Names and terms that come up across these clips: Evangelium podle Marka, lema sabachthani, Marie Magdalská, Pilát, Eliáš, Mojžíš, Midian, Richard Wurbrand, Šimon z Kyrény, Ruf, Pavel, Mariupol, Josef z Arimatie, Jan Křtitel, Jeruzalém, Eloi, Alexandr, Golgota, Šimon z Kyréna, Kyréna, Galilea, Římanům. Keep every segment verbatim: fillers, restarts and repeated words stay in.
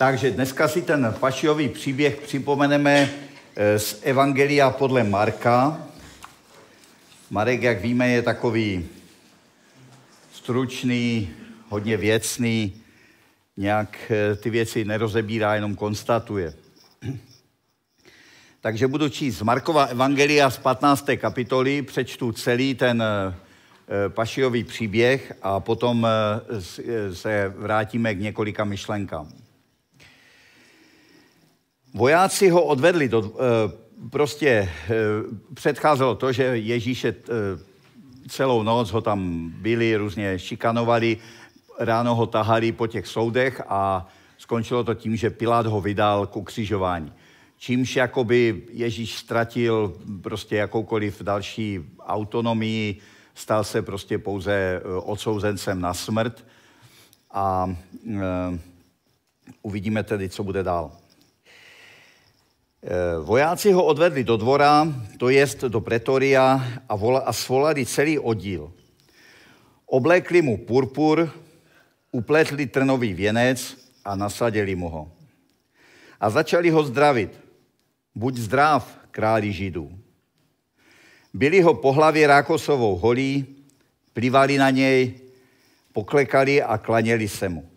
Takže dneska si ten pašijový příběh připomeneme z Evangelia podle Marka. Marek, jak víme, je takový stručný, hodně věcný, nějak ty věci nerozebírá, jenom konstatuje. Takže budu číst z Markova Evangelia z patnácté kapitoly, přečtu celý ten pašijový příběh a potom se vrátíme k několika myšlenkám. Vojáci ho odvedli, do, prostě předcházelo to, že Ježíše celou noc ho tam byli, různě šikanovali, ráno ho tahali po těch soudech a skončilo to tím, že Pilát ho vydal k ukřižování. Čímž jakoby Ježíš ztratil prostě jakoukoliv další autonomii, stal se prostě pouze odsouzencem na smrt a e, uvidíme tedy, co bude dál. Vojáci ho odvedli do dvora, to jest do pretoria, a, vola, a svolali celý oddíl. Oblékli mu purpur, upletli trnový věnec a nasadili mu ho. A začali ho zdravit. Buď zdrav, králi Židů. Byli ho po hlavě rákosovou holí, plivali na něj, poklekali a klaněli se mu.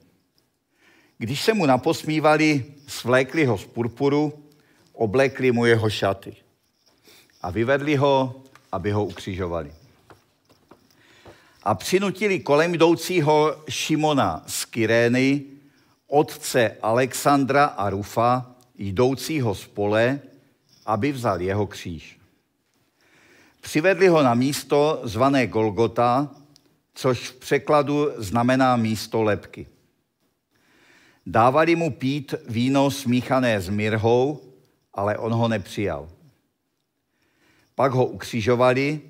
Když se mu naposmívali, svlékli ho z purpuru, oblekli mu jeho šaty a vyvedli ho, aby ho ukřižovali. A přinutili kolem jdoucího Šimona z Kyrény, otce Alexandra a Rufa, jdoucího z pole, aby vzal jeho kříž. Přivedli ho na místo zvané Golgota, což v překladu znamená místo lebky. Dávali mu pít víno smíchané s mirhou, ale on ho nepřijal. Pak ho ukřižovali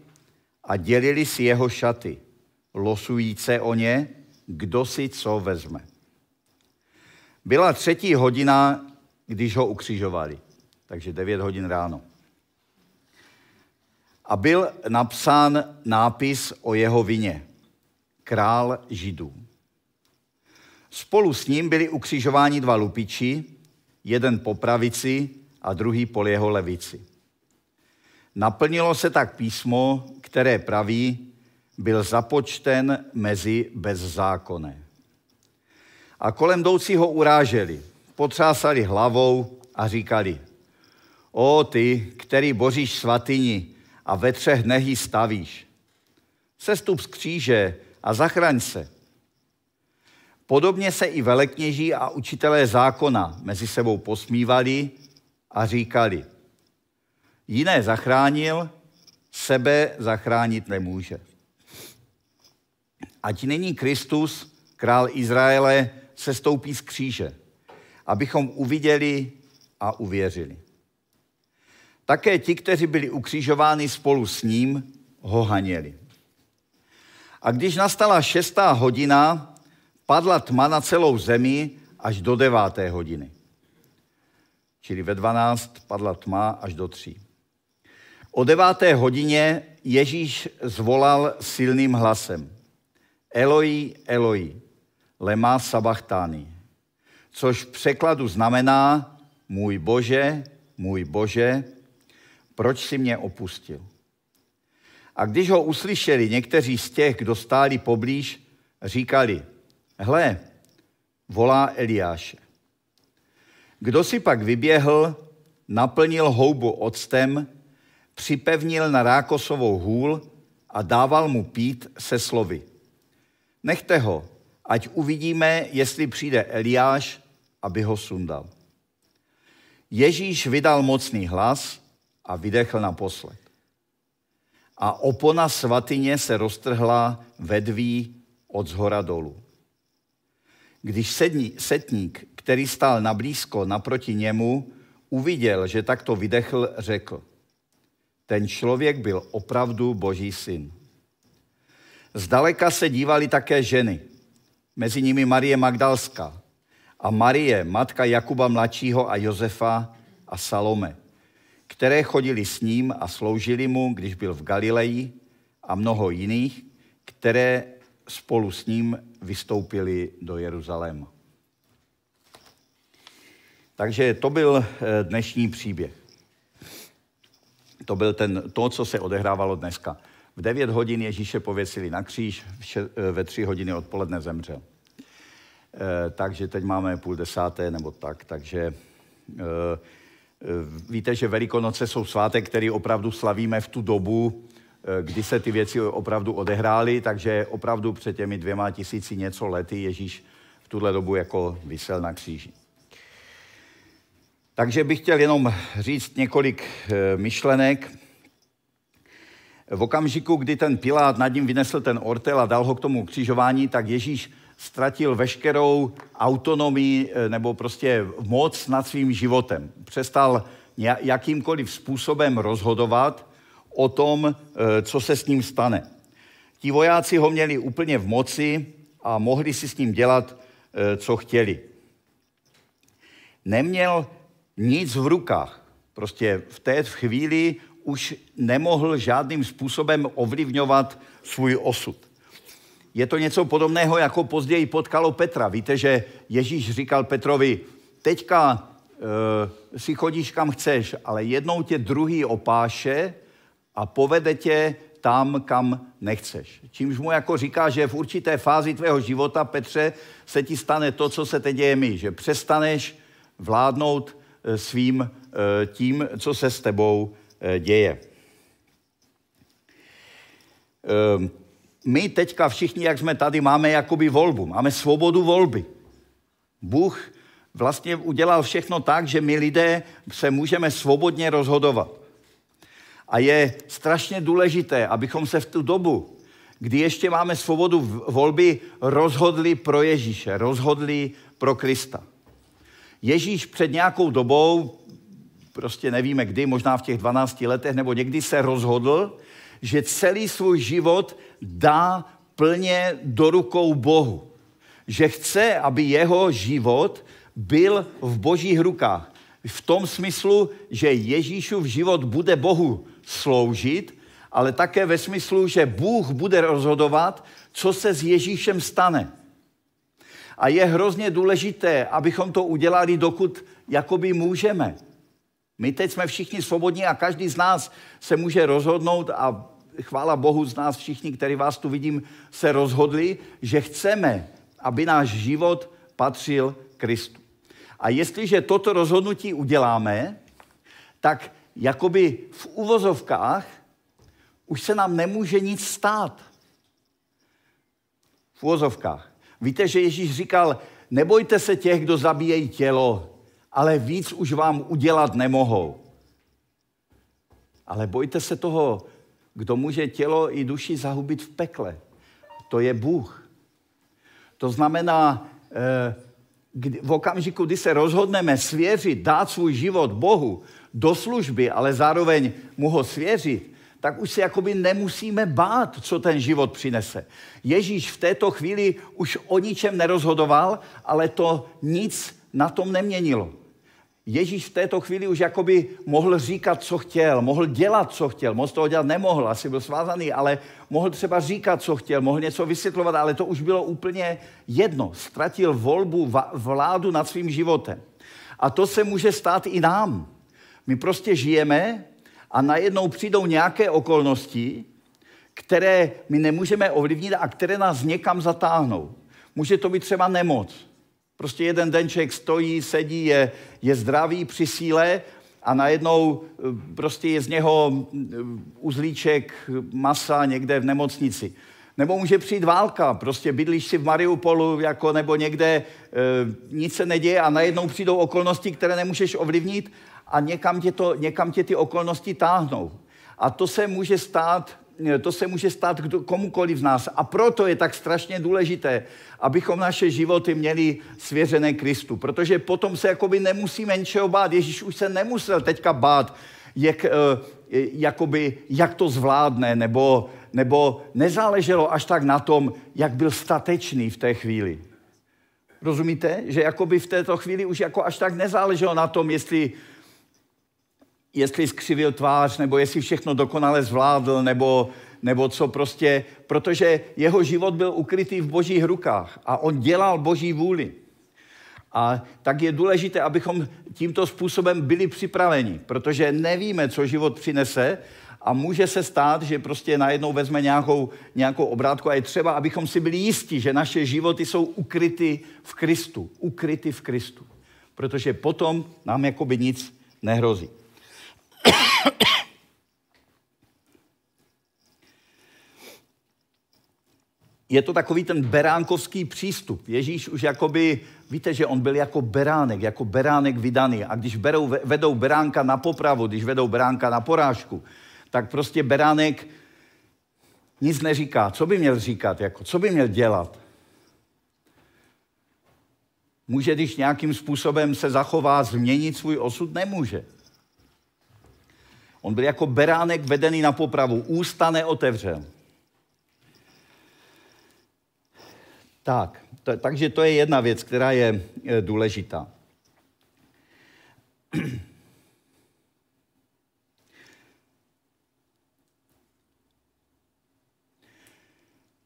a dělili si jeho šaty, losujíce o ně, kdo si co vezme. Byla třetí hodina, když ho ukřižovali, takže devět hodin ráno. A byl napsán nápis o jeho vině, král Židů. Spolu s ním byli ukřižováni dva lupiči, jeden po pravici a druhý po jeho levici. Naplnilo se tak písmo, které praví, byl započten mezi bezzákonné. A kolem jdoucího uráželi, potřásali hlavou a říkali, o ty, který boříš svatyni a ve třech dnech ji stavíš, sestup z kříže a zachraň se. Podobně se i velekněží a učitelé zákona mezi sebou posmívali a říkali, jiné zachránil, sebe zachránit nemůže. Ať nyní Kristus, král Izraele, sestoupí z kříže, abychom uviděli a uvěřili. Také ti, kteří byli ukřižováni spolu s ním, ho haněli. A když nastala šestá hodina, padla tma na celou zemi až do deváté hodiny. Čili ve dvanáct padla tma až do tří. O deváté hodině Ježíš zvolal silným hlasem Eloi, Eloi, lema sabachthani, což v překladu znamená můj Bože, můj Bože, proč jsi mě opustil? A když ho uslyšeli někteří z těch, kdo stáli poblíž, říkali, hle, volá Eliáše. Kdo si pak vyběhl, naplnil houbu octem, připevnil na rákosovou hůl a dával mu pít se slovy. Nechte ho, ať uvidíme, jestli přijde Eliáš, aby ho sundal. Ježíš vydal mocný hlas a vydechl naposled. A opona svatyně se roztrhla ve dví od zhora dolů. Když sední, setník, který stál nablízko naproti němu, uviděl, že takto vydechl, řekl. Ten člověk byl opravdu Boží syn. Zdaleka se dívali také ženy, mezi nimi Marie Magdalská a Marie, matka Jakuba mladšího a Josefa a Salome, které chodili s ním a sloužili mu, když byl v Galileji, a mnoho jiných, které spolu s ním vystoupili do Jeruzaléma. Takže to byl dnešní příběh. To byl ten, to, co se odehrávalo dneska. V devět hodin Ježíše pověsili na kříž, ve tři hodiny odpoledne zemřel. E, takže teď máme půl desáté nebo tak, takže e, e, víte, že Velikonoce jsou svátek, který opravdu slavíme v tu dobu, e, kdy se ty věci opravdu odehrály, takže opravdu před těmi dvěma tisíci něco lety Ježíš v tuhle dobu jako visel na kříži. Takže bych chtěl jenom říct několik e, myšlenek. V okamžiku, kdy ten Pilát nad ním vynesl ten ortel a dal ho k tomu křižování, tak Ježíš ztratil veškerou autonomii nebo prostě moc nad svým životem. Přestal jakýmkoliv způsobem rozhodovat o tom, co se s ním stane. Ti vojáci ho měli úplně v moci a mohli si s ním dělat, co chtěli. Neměl nic v rukách. Prostě v té chvíli už nemohl žádným způsobem ovlivňovat svůj osud. Je to něco podobného, jako později potkalo Petra. Víte, že Ježíš říkal Petrovi, teďka e, si chodíš kam chceš, ale jednou tě druhý opáše a povede tě tam, kam nechceš. Čímž mu jako říká, že v určité fázi tvého života, Petře, se ti stane to, co se teď děje mi, že přestaneš vládnout svým e, tím, co se s tebou děje. My teďka všichni, jak jsme tady, máme jakoby volbu. Máme svobodu volby. Bůh vlastně udělal všechno tak, že my lidé se můžeme svobodně rozhodovat. A je strašně důležité, abychom se v tu dobu, kdy ještě máme svobodu volby, rozhodli pro Ježíše, rozhodli pro Krista. Ježíš před nějakou dobou, prostě nevíme kdy, možná v těch dvanácti letech, nebo někdy se rozhodl, že celý svůj život dá plně do rukou Bohu. Že chce, aby jeho život byl v božích rukách. V tom smyslu, že Ježíšův život bude Bohu sloužit, ale také ve smyslu, že Bůh bude rozhodovat, co se s Ježíšem stane. A je hrozně důležité, abychom to udělali, dokud jakoby můžeme. My teď jsme všichni svobodní a každý z nás se může rozhodnout a chvála Bohu z nás všichni, který vás tu vidím, se rozhodli, že chceme, aby náš život patřil Kristu. A jestliže toto rozhodnutí uděláme, tak jakoby v uvozovkách už se nám nemůže nic stát. V uvozovkách. Víte, že Ježíš říkal, nebojte se těch, kdo zabíjejí tělo, ale víc už vám udělat nemohou. Ale bojte se toho, kdo může tělo i duši zahubit v pekle. To je Bůh. To znamená, v okamžiku, kdy se rozhodneme svěřit, dát svůj život Bohu do služby, ale zároveň mu ho svěřit, tak už se jakoby nemusíme bát, co ten život přinese. Ježíš v této chvíli už o ničem nerozhodoval, ale to nic na tom neměnilo. Ježíš v této chvíli už jakoby mohl říkat, co chtěl, mohl dělat, co chtěl, moc toho dělat nemohl, asi byl svázaný, ale mohl třeba říkat, co chtěl, mohl něco vysvětlovat, ale to už bylo úplně jedno. Ztratil volbu, vládu nad svým životem. A to se může stát i nám. My prostě žijeme a najednou přijdou nějaké okolnosti, které my nemůžeme ovlivnit a které nás někam zatáhnou. Může to být třeba nemoc. Prostě jeden den člověk stojí, sedí, je, je zdravý při síle a najednou prostě je z něho uzlíček masa někde v nemocnici. Nebo může přijít válka, prostě bydlíš si v Mariupolu jako, nebo někde, e, nic se neděje a najednou přijdou okolnosti, které nemůžeš ovlivnit a někam tě, to, někam tě ty okolnosti táhnou. A to se může stát... To se může stát komukoliv z nás. A proto je tak strašně důležité, abychom naše životy měli svěřené Kristu. Protože potom se jakoby nemusíme ničeho bát. Ježíš už se nemusel teďka bát, jak, jakoby, jak to zvládne, nebo, nebo nezáleželo až tak na tom, jak byl statečný v té chvíli. Rozumíte? Že jakoby v této chvíli už jako až tak nezáleželo na tom, jestli... jestli skřivil tvář, nebo jestli všechno dokonale zvládl, nebo, nebo co prostě, protože jeho život byl ukrytý v božích rukách a on dělal boží vůli. A tak je důležité, abychom tímto způsobem byli připraveni, protože nevíme, co život přinese a může se stát, že prostě najednou vezme nějakou, nějakou obrátku a je třeba, abychom si byli jistí, že naše životy jsou ukryty v Kristu. Ukryty v Kristu. Protože potom nám jakoby nic nehrozí. Je to takový ten beránkovský přístup. Ježíš už jakoby, víte, že on byl jako beránek, jako beránek vydaný. A když berou, vedou beránka na popravu, když vedou beránka na porážku, tak prostě beránek nic neříká. Co by měl říkat? Jako, co by měl dělat? Může, když nějakým způsobem se zachová, změnit svůj osud? Nemůže. On byl jako beránek vedený na popravu. Ústa neotevřel. Tak, to, takže to je jedna věc, která je e, důležitá.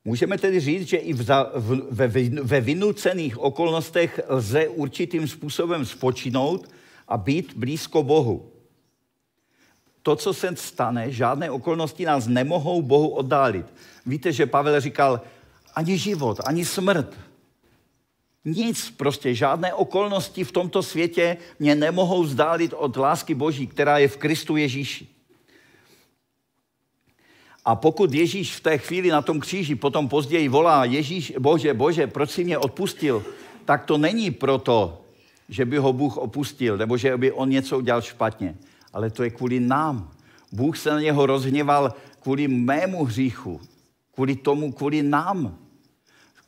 Můžeme tedy říct, že i v za, v, ve, ve vynucených okolnostech lze určitým způsobem spočinout a být blízko Bohu. To, co se stane, žádné okolnosti nás nemohou Bohu oddálit. Víte, že Pavel říkal, ani život, ani smrt. Nic prostě, žádné okolnosti v tomto světě mě nemohou vzdálit od lásky Boží, která je v Kristu Ježíši. A pokud Ježíš v té chvíli na tom kříži potom později volá Ježíš, Bože, Bože, proč jsi mě odpustil, tak to není proto, že by ho Bůh opustil, nebo že by on něco udělal špatně, ale to je kvůli nám. Bůh se na něho rozhněval kvůli mému hříchu, kvůli tomu, kvůli nám.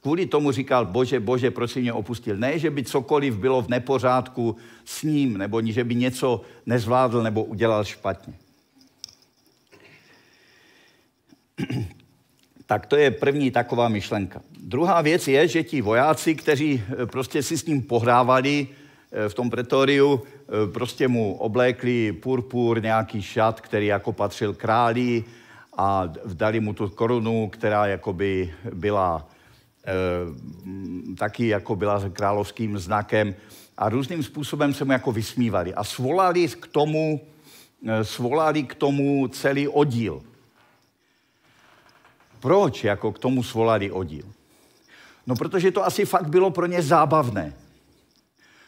Kvůli tomu říkal, Bože, Bože, proč jsi mě opustil. Ne, že by cokoliv bylo v nepořádku s ním, nebo že by něco nezvládl nebo udělal špatně. Tak to je první taková myšlenka. Druhá věc je, že ti vojáci, kteří prostě si s ním pohrávali v tom pretoriu, prostě mu oblékli purpur, nějaký šat, který jako patřil králi, a dali mu tu korunu, která jakoby byla e, taky jako byla královským znakem a různým způsobem se mu jako vysmívali a svolali k tomu, e, svolali k tomu celý oddíl. Proč jako k tomu svolali oddíl? No, protože to asi fakt bylo pro ně zábavné.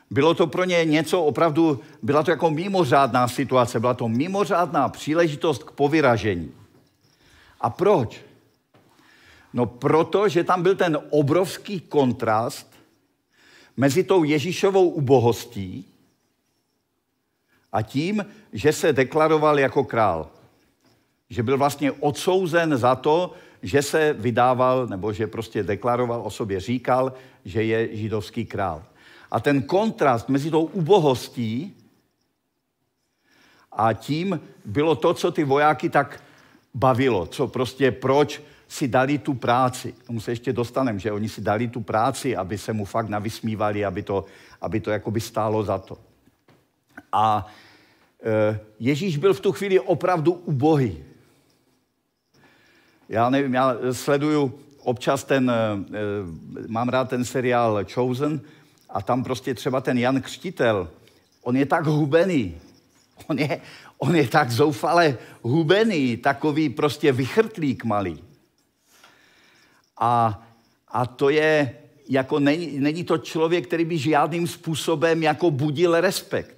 Bylo to pro ně něco opravdu, byla to jako mimořádná situace, byla to mimořádná příležitost k povyražení. A proč? No proto, že tam byl ten obrovský kontrast mezi tou Ježíšovou ubohostí a tím, že se deklaroval jako král. Že byl vlastně odsouzen za to, že se vydával, nebo že prostě deklaroval o sobě, říkal, že je židovský král. A ten kontrast mezi tou ubohostí a tím bylo to, co ty vojáky tak bavilo, co prostě, proč si dali tu práci. Tomu se ještě dostaneme, že oni si dali tu práci, aby se mu fakt navysmívali, aby to, aby to jakoby stálo za to. A e, Ježíš byl v tu chvíli opravdu ubohý. Já nevím, já sleduju občas ten, e, mám rád ten seriál Chosen a tam prostě třeba ten Jan Křtitel, on je tak hubený, on je... On je tak zoufale hubený, takový prostě vychrtlík malý. A, a to je, jako není, není to člověk, který by žádným způsobem jako budil respekt.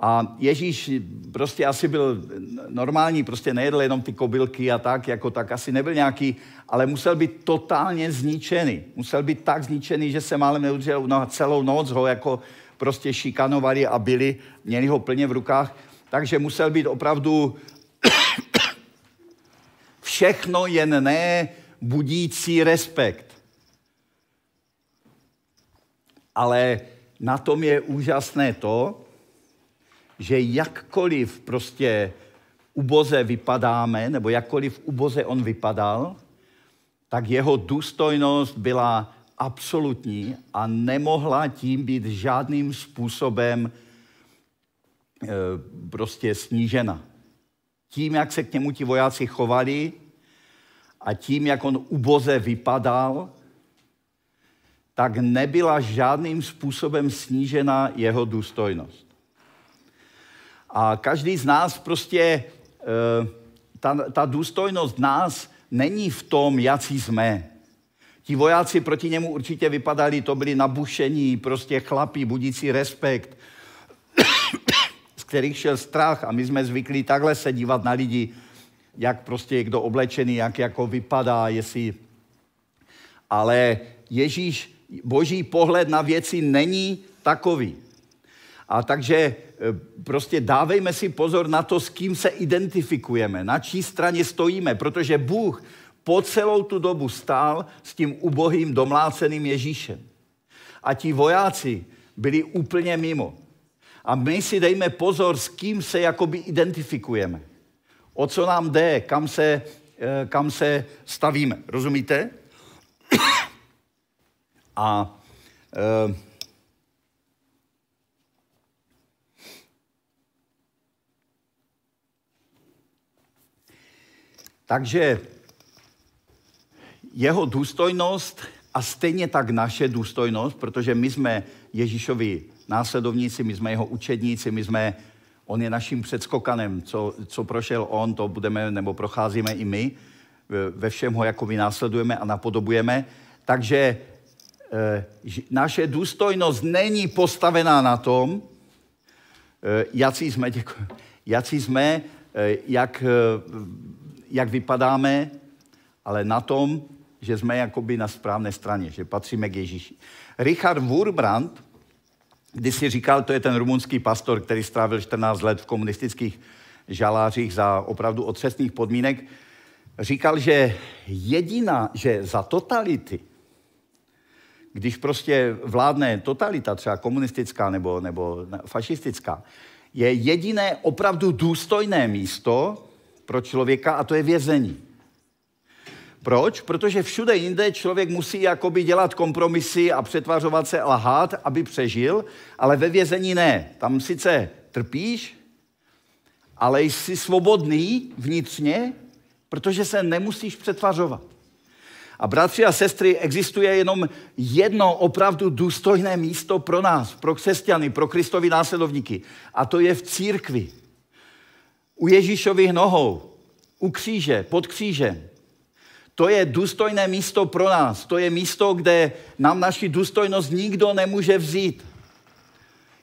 A Ježíš prostě asi byl normální, prostě nejedl jenom ty kobylky a tak, jako tak asi nebyl nějaký, ale musel být totálně zničený. Musel být tak zničený, že se málem neudržel, no, celou noc ho jako prostě šikanovali a byli, měli ho plně v rukách. Takže musel být opravdu všechno jen ne budící respekt. Ale na tom je úžasné to, že jakkoliv prostě uboze vypadáme, nebo jakkoliv uboze on vypadal, tak jeho důstojnost byla absolutní a nemohla tím být žádným způsobem prostě snížena. Tím, jak se k němu ti vojáci chovali a tím, jak on uboze vypadal, tak nebyla žádným způsobem snížena jeho důstojnost. A každý z nás prostě, ta, ta důstojnost nás není v tom, jací jsme. Ti vojáci proti němu určitě vypadali, to byli nabušení, prostě chlapi, budící respekt, z kterých šel strach a my jsme zvyklí takhle se dívat na lidi, jak prostě je kdo oblečený, jak jako vypadá, jestli... Ale Ježíš, boží pohled na věci není takový. A takže prostě dávejme si pozor na to, s kým se identifikujeme, na čí straně stojíme, protože Bůh po celou tu dobu stál s tím ubohým, domláceným Ježíšem. A ti vojáci byli úplně mimo. A my si dejme pozor, s kým se jakoby identifikujeme. O co nám jde, kam se, kam se stavíme. Rozumíte? A e, takže jeho důstojnost a stejně tak naše důstojnost, protože my jsme Ježíšovi následovníci, my jsme jeho učedníci, my jsme, on je naším předskokanem, co, co prošel on, to budeme nebo procházíme i my, ve všem ho jakoby následujeme a napodobujeme, takže naše důstojnost není postavená na tom, jací jsme, děkuji, jací jsme jak, jak vypadáme, ale na tom, že jsme jakoby na správné straně, že patříme k Ježíši. Richard Wurbrand, když si říkal, to je ten rumunský pastor, který strávil čtrnáct let v komunistických žalářích za opravdu otřesných podmínek, říkal, že jediná, že za totality, když prostě vládne totalita, třeba komunistická nebo, nebo fašistická, je jediné opravdu důstojné místo pro člověka a to je vězení. Proč? Protože všude jinde člověk musí jakoby dělat kompromisy a přetvařovat se a lhát, aby přežil, ale ve vězení ne. Tam sice trpíš, ale jsi svobodný vnitřně, protože se nemusíš přetvařovat. A bratři a sestry, existuje jenom jedno opravdu důstojné místo pro nás, pro křesťany, pro Kristovi následovníky. A to je v církvi. U Ježíšových nohou, u kříže, pod křížem. To je důstojné místo pro nás. To je místo, kde nám naši důstojnost nikdo nemůže vzít.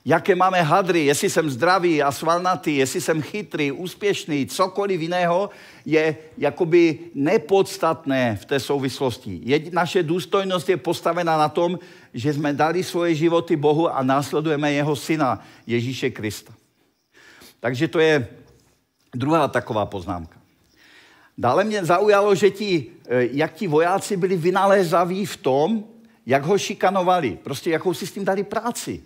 Jaké máme hadry, jestli jsem zdravý a svalnatý, jestli jsem chytrý, úspěšný, cokoliv jiného, je jakoby nepodstatné v té souvislosti. Je, naše důstojnost je postavena na tom, že jsme dali svoje životy Bohu a následujeme jeho syna, Ježíše Krista. Takže to je druhá taková poznámka. Dále mě zaujalo, že ti, jak ti vojáci byli vynalézaví v tom, jak ho šikanovali, prostě jakou si s tím dali práci.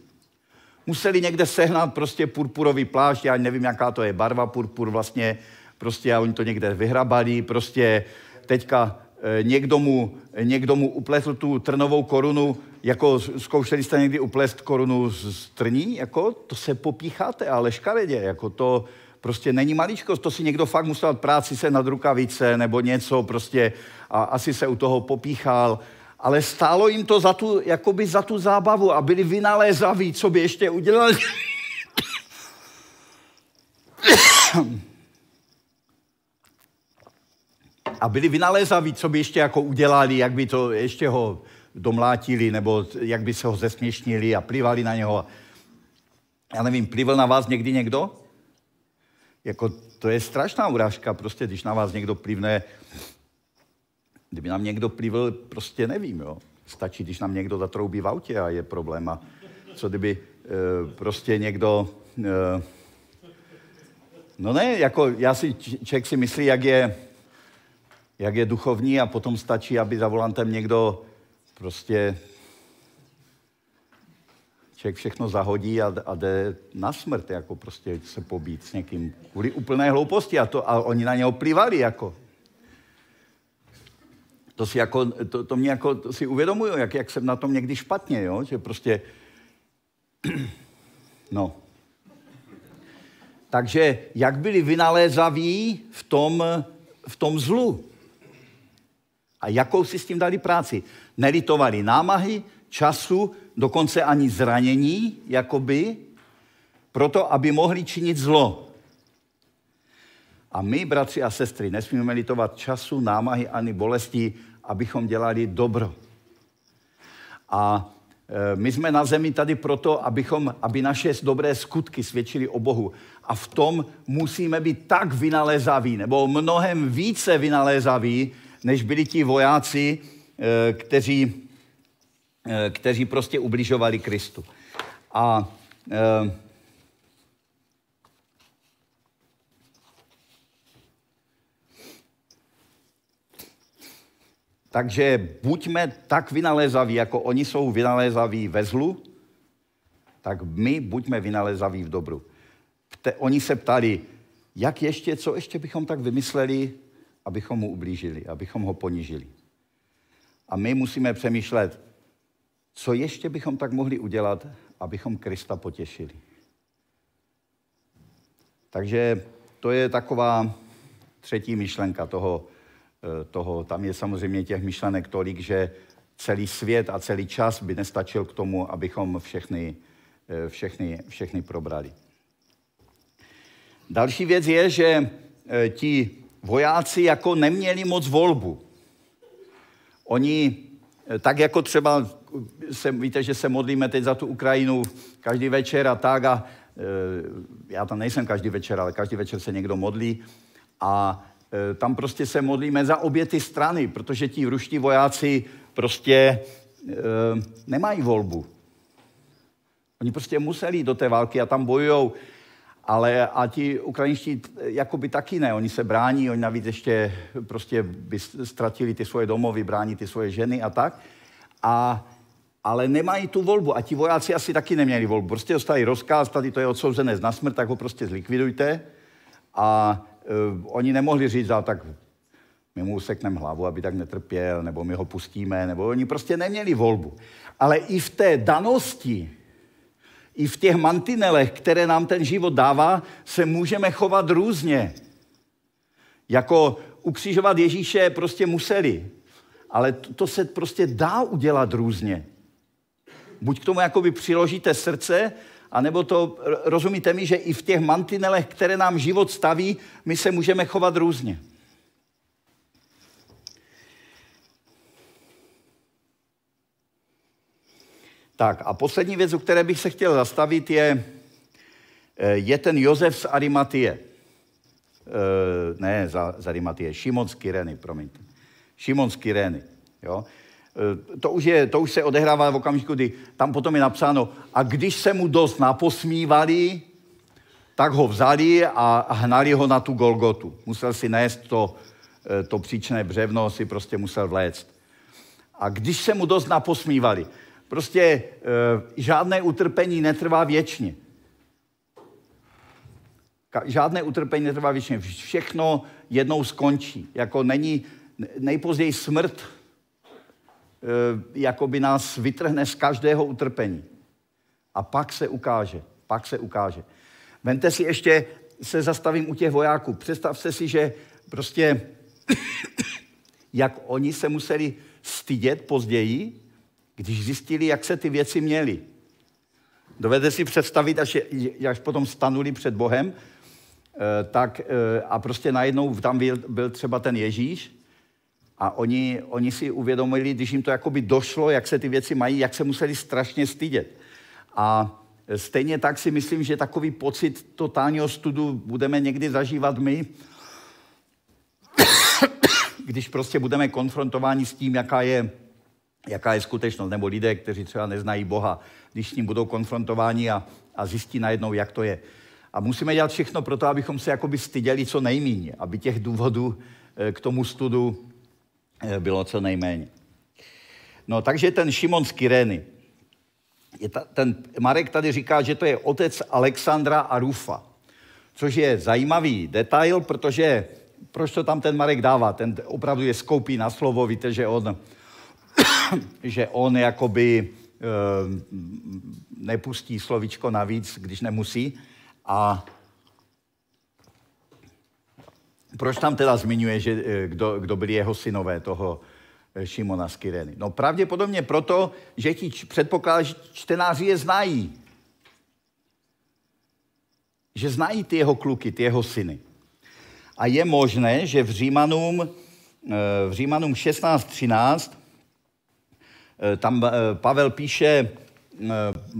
Museli někde sehnat prostě purpurový plášť, já nevím, jaká to je barva, purpur vlastně, prostě a oni to někde vyhrabali, prostě teďka e, někdo mu, někdo mu upletl tu trnovou korunu, jako zkoušeli jste někdy uplést korunu z trní, jako to se popícháte, ale škaredě, jako to prostě není maličko, to si někdo fakt musel práci se nad rukavice nebo něco prostě a asi se u toho popíchal. Ale stálo jim to za tu, jakoby za tu zábavu a byli vynalézaví, co by ještě udělali. A byli vynalézaví, co by ještě jako udělali, jak by to ještě ho domlátili, nebo jak by se ho zesměšnili a plivali na něho. Já nevím, plivl na vás někdy někdo? Jako, to je strašná urážka, prostě, když na vás někdo plivne... Kdyby nám někdo plivl, prostě nevím, jo. Stačí, když nám někdo zatroubí v autě a je problém. A co kdyby e, prostě někdo... E, no ne, jako já si, člověk si myslí, jak je, jak je duchovní a potom stačí, aby za volantem někdo prostě... Člověk všechno zahodí a, a jde na smrt, jako prostě se pobít s někým. Kvůli úplné hlouposti a, to, a oni na něho plivali, jako... To si, jako, to, to mě jako, to si uvědomuju, jak, jak jsem na tom někdy špatně, jo? Že prostě... No. Takže jak byli vynalézaví v tom, v tom zlu? A jakou si s tím dali práci? Nelitovali námahy, času, dokonce ani zranění, jakoby, proto, aby mohli činit zlo. A my, bratři a sestry, nesmíme litovat času, námahy ani bolesti, abychom dělali dobro. A my jsme na zemi tady proto, abychom, aby naše dobré skutky svědčily o Bohu. A v tom musíme být tak vynalézaví, nebo mnohem více vynalézaví, než byli ti vojáci, kteří, kteří prostě ubližovali Kristu. A takže buďme tak vynalézaví, jako oni jsou vynalézaví ve zlu, tak my buďme vynalézaví v dobru. Pte, oni se ptali, jak ještě, co ještě bychom tak vymysleli, abychom mu ublížili, abychom ho ponížili. A my musíme přemýšlet, co ještě bychom tak mohli udělat, abychom Krista potěšili. Takže to je taková třetí myšlenka toho, Toho. Tam je samozřejmě těch myšlenek tolik, že celý svět a celý čas by nestačil k tomu, abychom všechny, všechny, všechny probrali. Další věc je, že ti vojáci jako neměli moc volbu. Oni, tak jako třeba, se, víte, že se modlíme teď za tu Ukrajinu každý večer a tak, a já tam nejsem každý večer, ale každý večer se někdo modlí a tam prostě se modlíme za obě ty strany, protože ti ruští vojáci prostě e, nemají volbu. Oni prostě museli jít do té války a tam bojujou, ale a ti ukrajinští jakoby taky ne, oni se brání, oni navíc ještě prostě by ztratili ty svoje domovy, brání ty svoje ženy a tak, a, ale nemají tu volbu a ti vojáci asi taky neměli volbu. Prostě dostali rozkaz, tady to je odsouzené na smrt, tak ho prostě zlikvidujte a oni nemohli říct, a tak my mu usekneme hlavu, aby tak netrpěl, nebo my ho pustíme, nebo oni prostě neměli volbu. Ale i v té danosti, i v těch mantinelech, které nám ten život dává, se můžeme chovat různě. Jako ukřižovat Ježíše prostě museli. Ale to, to se prostě dá udělat různě. Buď k tomu jakoby přiložíte srdce, a nebo to, rozumíte mi, že i v těch mantinelech, které nám život staví, my se můžeme chovat různě. Tak a poslední věc, u které bych se chtěl zastavit, je, je ten Josef z Arimatie. E, ne, z Arimatie, Šimon z Kyrény, promiňte. Šimon z Kyrény, jo. To už, je, to už se odehrává v okamžiku, kdy tam potom je napsáno, a když se mu dost naposmívali, tak ho vzali a hnali ho na tu Golgotu. Musel si nést to, to příčné břevno, si prostě musel vléct. A když se mu dost naposmívali, prostě e, žádné utrpení netrvá věčně. Ka- žádné utrpení netrvá věčně. Všechno jednou skončí. Jako není nejpozději smrt, jakoby nás vytrhne z každého utrpení. A pak se ukáže, pak se ukáže. Vemte si ještě, se zastavím u těch vojáků. Představte si, že prostě, jak oni se museli stydět později, když zjistili, jak se ty věci měly. Dovede si představit, až, je, až potom stanuli před Bohem, tak a prostě najednou tam byl třeba ten Ježíš, a oni, oni si uvědomili, když jim to jakoby došlo, jak se ty věci mají, jak se museli strašně stydět. A stejně tak si myslím, že takový pocit totálního studu budeme někdy zažívat my, když prostě budeme konfrontováni s tím, jaká je, jaká je skutečnost. Nebo lidé, kteří třeba neznají Boha, když s ním budou konfrontováni a, a zjistí najednou, jak to je. A musíme dělat všechno pro to, abychom se jakoby styděli co nejméně, aby těch důvodů k tomu studu bylo co nejméně. No, takže ten Šimon z Kyrény. Je ta, ten Marek tady říká, že to je otec Alexandra a Rufa. Což je zajímavý detail, protože proč to tam ten Marek dává? Ten opravdu je skoupý na slovo, víte, že on, že on jakoby e, nepustí slovíčko navíc, když nemusí. A proč tam teda zmiňuje, že kdo, kdo byli jeho synové toho, Šimona z Kyrény. No pravděpodobně proto, že ti předpokládá, že čtenáři je znají. Že znají ty jeho kluky, ty jeho syny. A je možné, že v Římanům, v Římanům šestnáct třináct tam Pavel píše,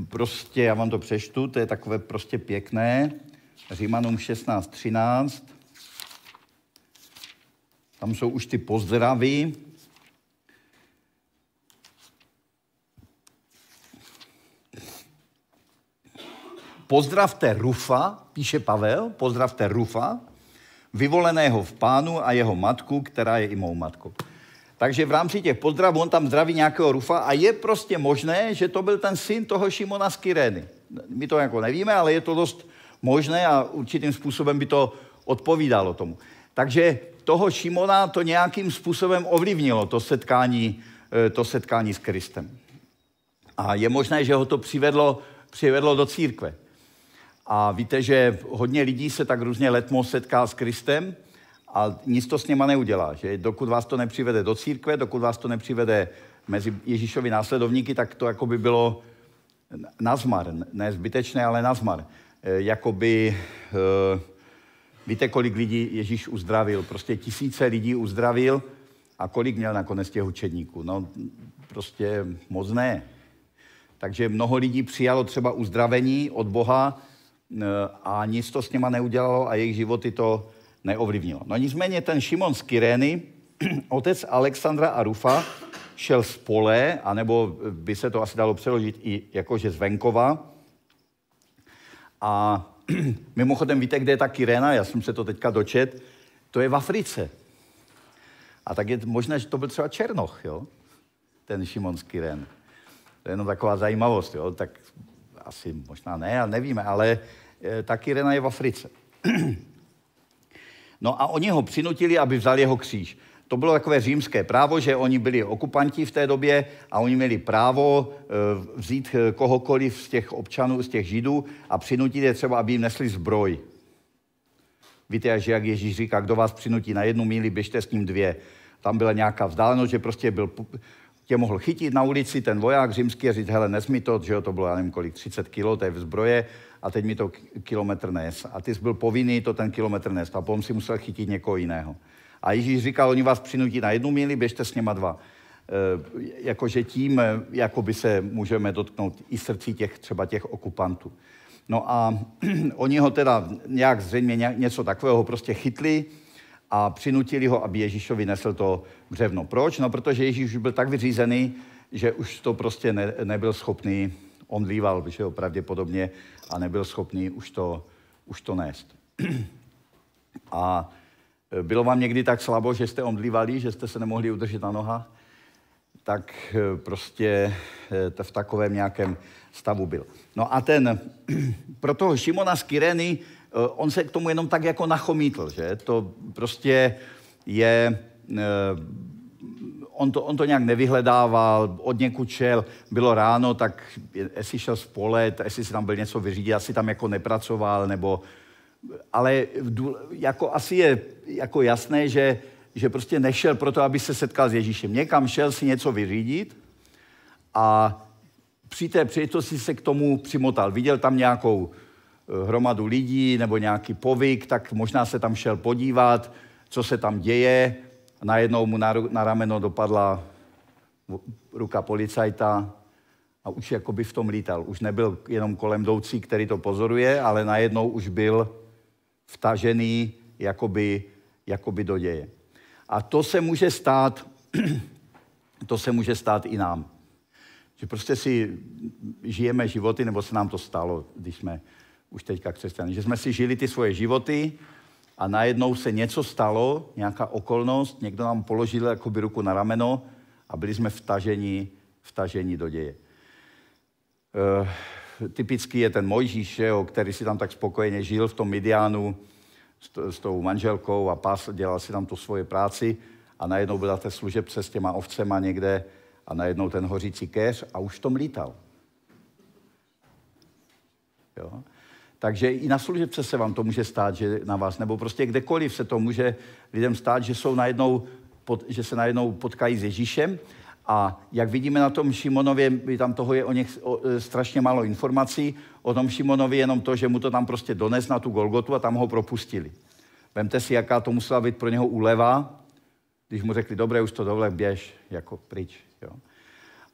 prostě, já vám to přečtu, to je takové prostě pěkné, Římanům šestnáct třináct, tam jsou už ty pozdravy. Pozdravte Rufa, píše Pavel, pozdravte Rufa, vyvoleného v Pánu a jeho matku, která je i mou matkou. Takže v rámci těch pozdravů on tam zdraví nějakého Rufa a je prostě možné, že to byl ten syn toho Šimona z Kyrény. My to jako nevíme, ale je to dost možné a určitým způsobem by to odpovídalo tomu. Takže toho Šimona to nějakým způsobem ovlivnilo, to setkání, to setkání s Kristem. A je možné, že ho to přivedlo, přivedlo do církve. A víte, že hodně lidí se tak různě letmo setká s Kristem a nic to s něma neudělá. Že dokud vás to nepřivede do církve, dokud vás to nepřivede mezi Ježíšovi následovníky, tak to jako by bylo nazmar. Ne zbytečné, ale nazmar. E, jakoby, e, víte, kolik lidí Ježíš uzdravil? Prostě tisíce lidí uzdravil a kolik měl nakonec těch učedníků? No prostě moc ne. Takže mnoho lidí přijalo třeba uzdravení od Boha, a nic to s nima neudělalo a jejich životy to neovlivnilo. No nicméně ten Šimon z Kyrény, otec Alexandra a Rufa, šel z pole, anebo by se to asi dalo přeložit i jakože z venkova. A mimochodem, víte, kde je ta Kyréna? Já jsem se to teďka dočet. To je v Africe. A tak je možné, že to byl třeba Černoch, jo? Ten Šimon z Kyrény. To je jenom taková zajímavost, jo? Tak asi možná ne, ale nevíme, ale ta Kyréna je v Africe. No a oni ho přinutili, aby vzal jeho kříž. To bylo takové římské právo, že oni byli okupanti v té době a oni měli právo vzít kohokoliv z těch občanů, z těch židů a přinutit je třeba, aby jim nesli zbroj. Víte, že jak Ježíš říká, kdo vás přinutí na jednu míli, běžte s ním dvě. Tam byla nějaká vzdálenost, že prostě byl... tě mohl chytit na ulici ten voják římský a říct, hele, nesmi to, že jo, to bylo, já nevím kolik, třicet kilo, to je v zbroje a teď mi to kilometr nes. A ty jsi byl povinný to ten kilometr nes. A potom si musel chytit někoho jiného. A Ježíš říkal, oni vás přinutí na jednu míli, běžte s něma dva. E, jakože tím, jakoby se můžeme dotknout i srdcí těch, třeba těch okupantů. No a oni ho teda nějak zřejmě něco takového prostě chytli, a přinutili ho, aby Ježíšovi nesl to břevno. Proč? No, protože Ježíš byl tak vyřízený, že už to prostě ne, nebyl schopný, on líval, že jo, pravděpodobně, a nebyl schopný už to, už to nést. A bylo vám někdy tak slabo, že jste omdlívali, že jste se nemohli udržet na nohách? Tak prostě to v takovém nějakém stavu byl. No a ten, pro toho Šimona z Kyrény, on se k tomu jenom tak jako nachomítl, že? To prostě je... On to, on to nějak nevyhledával, od někud šel, bylo ráno, tak jestli šel z pole, jestli si tam byl něco vyřídit, asi tam jako nepracoval, nebo... Ale jako asi je jako jasné, že, že prostě nešel proto, aby se setkal s Ježíšem. Někam šel si něco vyřídit a při té příležitosti se k tomu přimotal. Viděl tam nějakou... hromadu lidí nebo nějaký povyk, tak možná se tam šel podívat, co se tam děje. Najednou mu na, na rameno dopadla ruka policajta a už jakoby v tom lítal. Už nebyl jenom kolem jdoucí, který to pozoruje, ale najednou už byl vtažený jakoby, jakoby do děje. A to se může stát, to se může stát i nám. Že prostě si žijeme životy, nebo se nám to stalo, když jsme už teďka křesťané, že jsme si žili ty svoje životy a najednou se něco stalo, nějaká okolnost, někdo nám položil jakoby ruku na rameno a byli jsme vtaženi, vtaženi do děje. E, typický je ten Mojžíš, jo, který si tam tak spokojeně žil v tom Midianu s, to, s tou manželkou a pás, dělal si tam tu svoje práci a najednou byla ta služebce s těma ovcema někde a najednou ten hořící keř a už v tom lítal. Jo? Takže i na služebce se vám to může stát, že na vás, nebo prostě kdekoliv se to může lidem stát, že jsou najednou pod, že se najednou potkají s Ježíšem. A jak vidíme na tom Šimonově, tam toho je o něch o, strašně málo informací, o tom Šimonovi jenom to, že mu to tam prostě dones na tu Golgotu a tam ho propustili. Vemte si, jaká to musela být pro něho úleva, když mu řekli, dobré, už to dovlek, běž, jako pryč. Jo.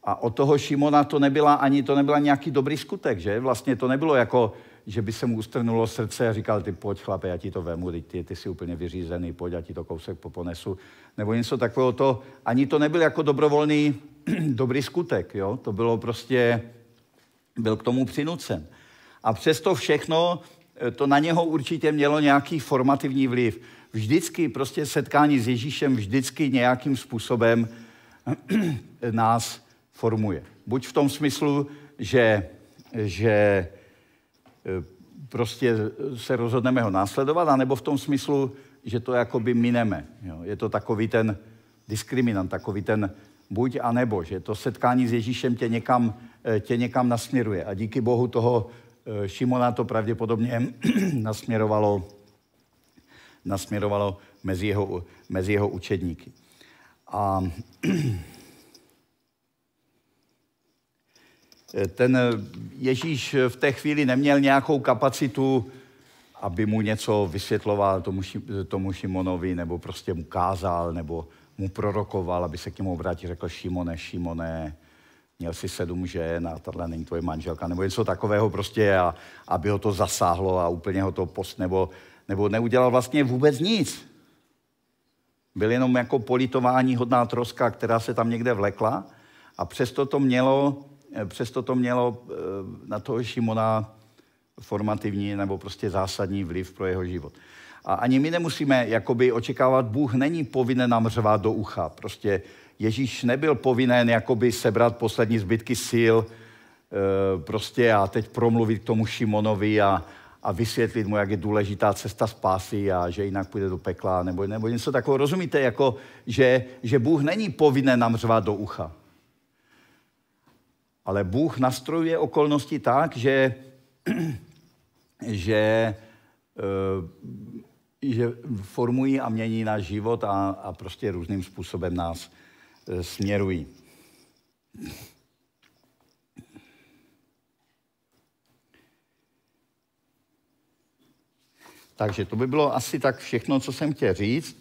A od toho Šimona to nebyla ani to nebyla nějaký dobrý skutek, že? Vlastně to nebylo jako, že by se mu ustrnulo srdce a říkal, ty pojď chlape, já ti to vemu, ty, ty jsi úplně vyřízený, pojď, já ti to kousek poponesu. Nebo něco takového to, ani to nebyl jako dobrovolný dobrý skutek, jo? To bylo prostě, byl k tomu přinucen. A přesto všechno, to na něho určitě mělo nějaký formativní vliv. Vždycky prostě setkání s Ježíšem vždycky nějakým způsobem nás formuje. Buď v tom smyslu, že, že prostě se rozhodneme ho následovat, anebo v tom smyslu, že to jakoby mineme. Jo? Je to takový ten diskriminant, takový ten buď a nebo, že to setkání s Ježíšem tě někam, tě někam nasměruje. A díky Bohu toho Šimona to pravděpodobně nasměrovalo, nasměrovalo mezi jeho, mezi jeho učedníky. A ten Ježíš v té chvíli neměl nějakou kapacitu, aby mu něco vysvětloval tomu, tomu Šimonovi, nebo prostě mu kázal, nebo mu prorokoval, aby se k němu obrátil, řekl Šimone, Šimone, měl si sedm žen a tato není tvoje manželka, nebo něco takového prostě, a, aby ho to zasáhlo a úplně ho to post, nebo, nebo neudělal vlastně vůbec nic. Byl jenom jako politování hodná troska, která se tam někde vlekla, a přesto to mělo, přesto to mělo na toho Šimona formativní nebo prostě zásadní vliv pro jeho život. A ani my nemusíme jakoby očekávat, Bůh není povinen nám řvát do ucha, prostě Ježíš nebyl povinen jakoby sebrat poslední zbytky sil e, prostě a teď promluvit k tomu Šimonovi a, a vysvětlit mu, jak je důležitá cesta spásy a že jinak půjde do pekla, nebo, nebo něco takového. Rozumíte, jako, že, že Bůh není povinen nám řvát do ucha. Ale Bůh nastrojuje okolnosti tak, že, že, e, že formují a mění náš život a, a prostě různým způsobem nás směrují. Takže to by bylo asi tak všechno, co jsem chtěl říct. V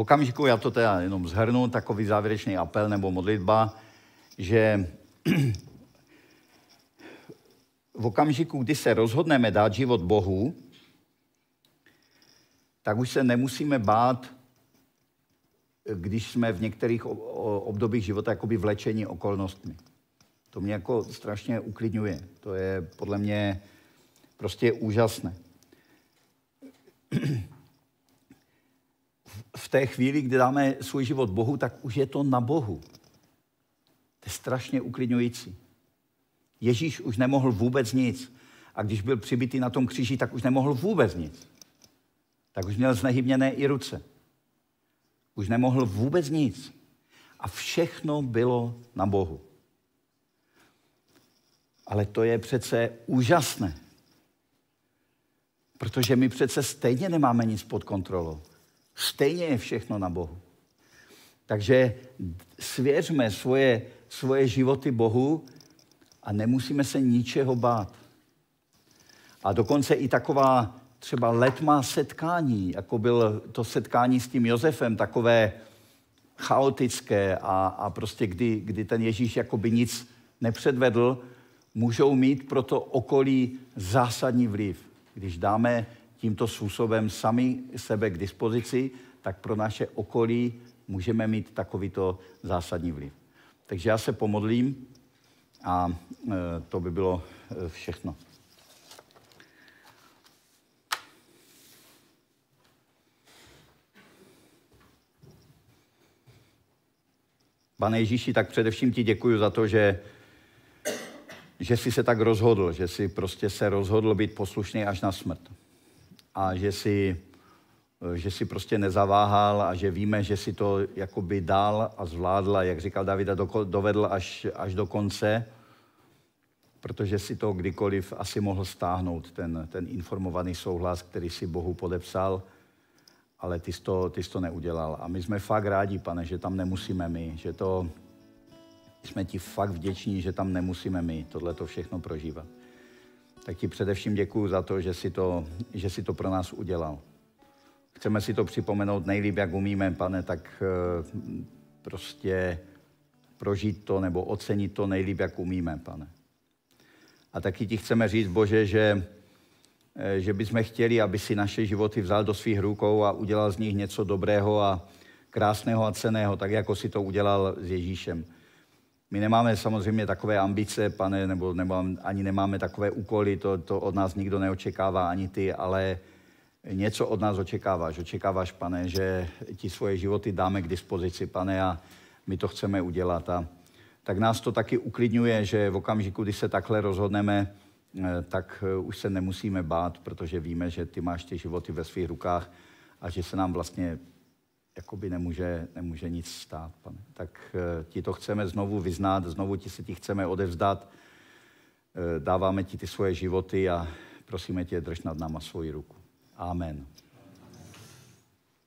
okamžiku, já to teda jenom shrnu, takový závěrečný apel nebo modlitba, že v okamžiku, kdy se rozhodneme dát život Bohu, tak už se nemusíme bát, když jsme v některých obdobích života jakoby vlečeni okolnostmi. To mě jako strašně uklidňuje. To je podle mě prostě úžasné. V té chvíli, kdy dáme svůj život Bohu, tak už je to na Bohu. To je strašně uklidňující. Ježíš už nemohl vůbec nic. A když byl přibitý na tom kříži, tak už nemohl vůbec nic. Tak už měl znehybněné i ruce. Už nemohl vůbec nic. A všechno bylo na Bohu. Ale to je přece úžasné. Protože my přece stejně nemáme nic pod kontrolou. Stejně je všechno na Bohu. Takže svěřme svoje, svoje životy Bohu a nemusíme se ničeho bát. A dokonce i taková třeba letmá setkání, jako bylo to setkání s tím Josefem, takové chaotické a, a prostě kdy, kdy ten Ježíš jakoby nic nepředvedl, můžou mít pro to okolí zásadní vliv. Když dáme tímto způsobem sami sebe k dispozici, tak pro naše okolí můžeme mít takovýto zásadní vliv. Takže já se pomodlím a e, to by bylo e, všechno. Pane Ježíši, tak především ti děkuju za to, že, že jsi se tak rozhodl, že jsi prostě se rozhodl být poslušný až na smrt. A že jsi že si prostě nezaváhal a že víme, že si to jakoby dal a zvládla, jak říkal David, a dovedl až, až do konce, protože si to kdykoliv asi mohl stáhnout, ten, ten informovaný souhlas, který si Bohu podepsal, ale ty jsi, to, ty jsi to neudělal. A my jsme fakt rádi, pane, že tam nemusíme my, že to, jsme ti fakt vděční, že tam nemusíme my tohleto všechno prožívat. Tak ti především děkuju za to, že jsi to, že jsi to pro nás udělal. Chceme si to připomenout nejlíp, jak umíme, pane, tak prostě prožít to nebo ocenit to nejlíp, jak umíme, pane. A taky ti chceme říct, Bože, že, že bychom chtěli, aby si naše životy vzal do svých rukou a udělal z nich něco dobrého a krásného a cenného, tak jako si to udělal s Ježíšem. My nemáme samozřejmě takové ambice, pane, nebo, nebo ani nemáme takové úkoly, to, to od nás nikdo neočekává, ani ty, ale něco od nás očekáváš. Očekáváš, pane, že ti svoje životy dáme k dispozici, pane, a my to chceme udělat. A tak nás to taky uklidňuje, že v okamžiku, kdy se takhle rozhodneme, tak už se nemusíme bát, protože víme, že ty máš ty životy ve svých rukách a že se nám vlastně jakoby nemůže, nemůže nic stát, pane. Tak ti to chceme znovu vyznat, znovu ti se ti chceme odevzdat, dáváme ti ty svoje životy a prosíme tě, drž nad náma svoji ruku. Amen.